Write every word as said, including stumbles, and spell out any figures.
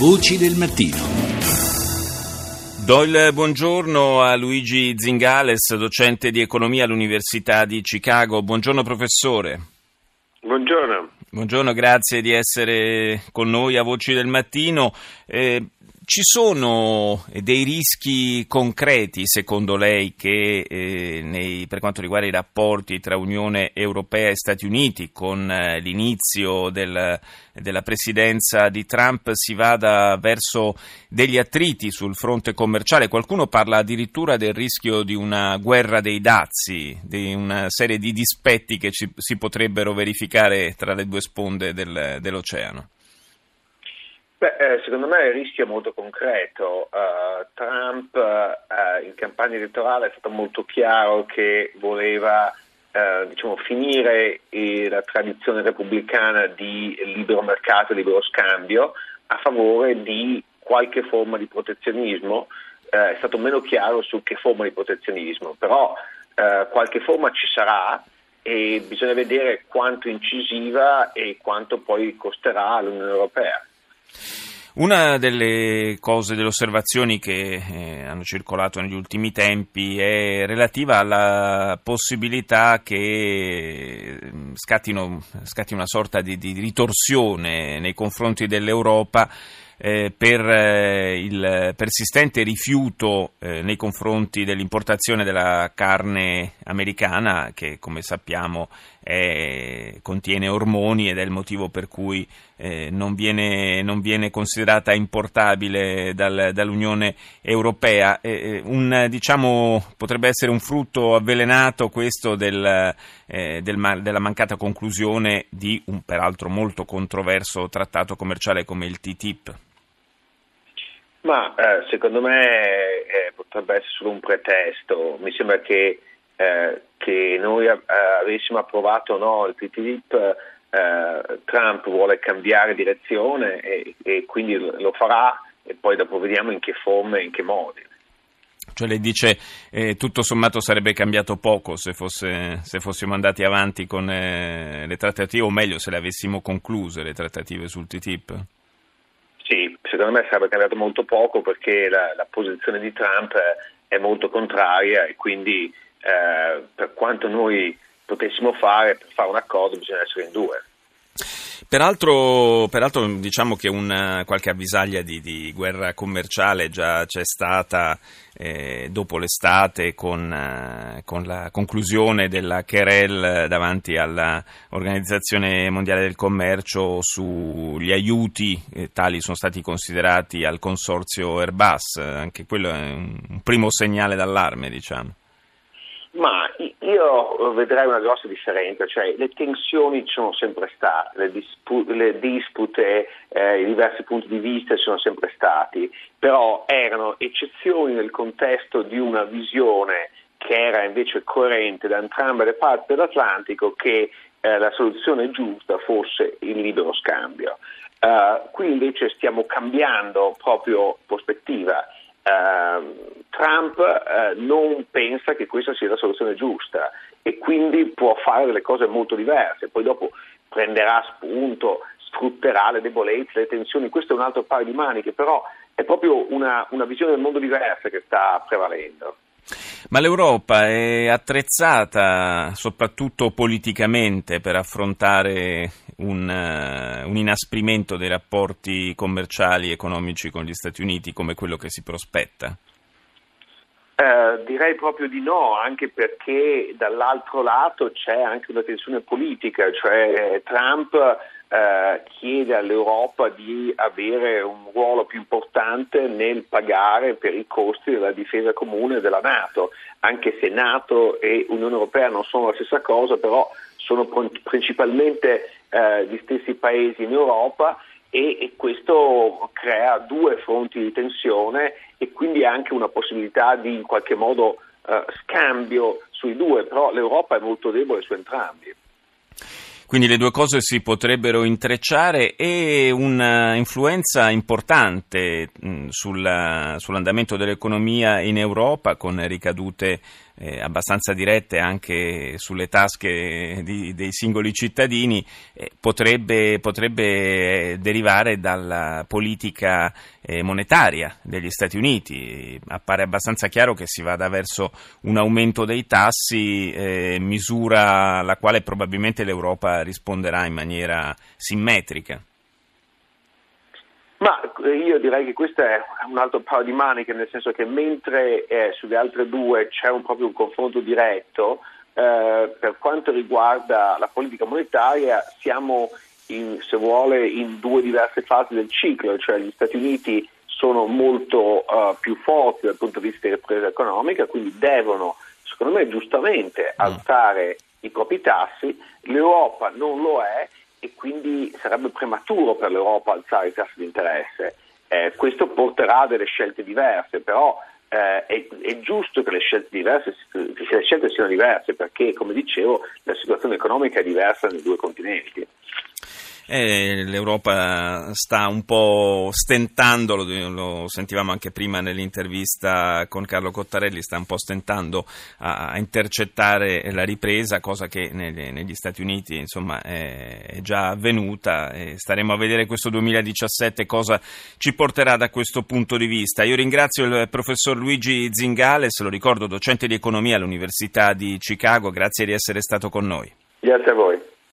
Voci del mattino. Do il buongiorno a Luigi Zingales, docente di economia all'Università di Chicago. Buongiorno professore. Buongiorno. Buongiorno, grazie di essere con noi a Voci del Mattino. Eh, ci sono dei rischi concreti, secondo lei, che eh, nei, per quanto riguarda i rapporti tra Unione Europea e Stati Uniti, con eh, l'inizio del, della presidenza di Trump, si vada verso degli attriti sul fronte commerciale? Qualcuno parla addirittura del rischio di una guerra dei dazi, di una serie di dispetti che ci, si potrebbero verificare tra le due sponde del, dell'oceano. Beh, secondo me il rischio è molto concreto. Uh, Trump uh, in campagna elettorale è stato molto chiaro che voleva uh, diciamo, finire eh, la tradizione repubblicana di libero mercato e libero scambio a favore di qualche forma di protezionismo. Uh, è stato meno chiaro su che forma di protezionismo, però uh, qualche forma ci sarà e bisogna vedere quanto incisiva e quanto poi costerà all'Unione Europea. Una delle cose, delle osservazioni che eh, hanno circolato negli ultimi tempi è relativa alla possibilità che scattino, scatti una sorta di, di ritorsione nei confronti dell'Europa Eh, per eh, il persistente rifiuto eh, nei confronti dell'importazione della carne americana, che come sappiamo è, contiene ormoni ed è il motivo per cui eh, non viene, non viene considerata importabile dal, dall'Unione Europea. Eh, un, diciamo, potrebbe essere un frutto avvelenato questo del, eh, del, della mancata conclusione di un peraltro molto controverso trattato commerciale come il T T I P. Ma eh, secondo me eh, potrebbe essere solo un pretesto. Mi sembra che, eh, che noi eh, avessimo approvato o no il T T I P, eh, Trump vuole cambiare direzione e, e quindi lo farà, e poi dopo vediamo in che forma e in che modi. Cioè lei dice eh, tutto sommato sarebbe cambiato poco se, fosse, se fossimo andati avanti con eh, le trattative, o meglio se le avessimo concluse le trattative sul T T I P? Sì, secondo me sarebbe cambiato molto poco, perché la, la posizione di Trump è molto contraria e quindi eh, per quanto noi potessimo fare, per fare un accordo bisogna essere in due. Peraltro, peraltro diciamo che una, qualche avvisaglia di, di guerra commerciale già c'è stata eh, dopo l'estate con, eh, con la conclusione della querela davanti all'Organizzazione Mondiale del Commercio sugli aiuti, eh, tali sono stati considerati al consorzio Airbus. Anche quello è un primo segnale d'allarme, diciamo. Ma io vedrei una grossa differenza, cioè le tensioni ci sono sempre state, le, dispu- le dispute, eh, i diversi punti di vista ci sono sempre stati, però erano eccezioni nel contesto di una visione che era invece coerente da entrambe le parti dell'Atlantico, che eh, la soluzione giusta fosse il libero scambio. Uh, qui invece stiamo cambiando proprio prospettiva. Uh, Trump uh, non pensa che questa sia la soluzione giusta e quindi può fare delle cose molto diverse, poi dopo prenderà spunto, sfrutterà le debolezze, le tensioni, questo è un altro paio di maniche, però è proprio una, una visione del mondo diversa che sta prevalendo. Ma l'Europa è attrezzata soprattutto politicamente per affrontare un, uh, un inasprimento dei rapporti commerciali e economici con gli Stati Uniti come quello che si prospetta? Uh, direi proprio di no, anche perché dall'altro lato c'è anche una tensione politica, cioè Trump uh, chiede all'Europa di avere un ruolo più importante nel pagare per i costi della difesa comune della NATO, anche se NATO e Unione Europea non sono la stessa cosa, però sono principalmente uh, gli stessi paesi in Europa. E, e questo crea due fronti di tensione e quindi anche una possibilità di in qualche modo eh, scambio sui due, però l'Europa è molto debole su entrambi. Quindi le due cose si potrebbero intrecciare, e un'influenza importante mh, sulla, sull'andamento dell'economia in Europa, con ricadute eh, abbastanza dirette anche sulle tasche di, dei singoli cittadini, eh, potrebbe, potrebbe derivare dalla politica eh, monetaria degli Stati Uniti. Appare abbastanza chiaro che si vada verso un aumento dei tassi, eh, misura alla quale probabilmente l'Europa risponderà in maniera simmetrica. Ma io direi che questo è un altro paio di maniche, nel senso che mentre eh, sulle altre due c'è un proprio un confronto diretto, eh, per quanto riguarda la politica monetaria siamo, in, se vuole, in due diverse fasi del ciclo, cioè gli Stati Uniti sono molto eh, più forti dal punto di vista di ripresa economica, quindi devono, secondo me, giustamente alzare i propri tassi, l'Europa non lo è, e quindi sarebbe prematuro per l'Europa alzare i tassi di interesse. Eh, questo porterà a delle scelte diverse, però eh, è, è giusto che le scelte diverse, che le scelte siano diverse, perché, come dicevo, la situazione economica è diversa nei due continenti. Eh, L'Europa sta un po' stentando, lo, lo sentivamo anche prima nell'intervista con Carlo Cottarelli, sta un po' stentando a, a intercettare la ripresa, cosa che neg- negli Stati Uniti insomma è, è già avvenuta. Eh, staremo a vedere questo duemiladiciassette cosa ci porterà da questo punto di vista. Io ringrazio il professor Luigi Zingales, lo ricordo docente di economia all'Università di Chicago, grazie di essere stato con noi. Grazie a voi.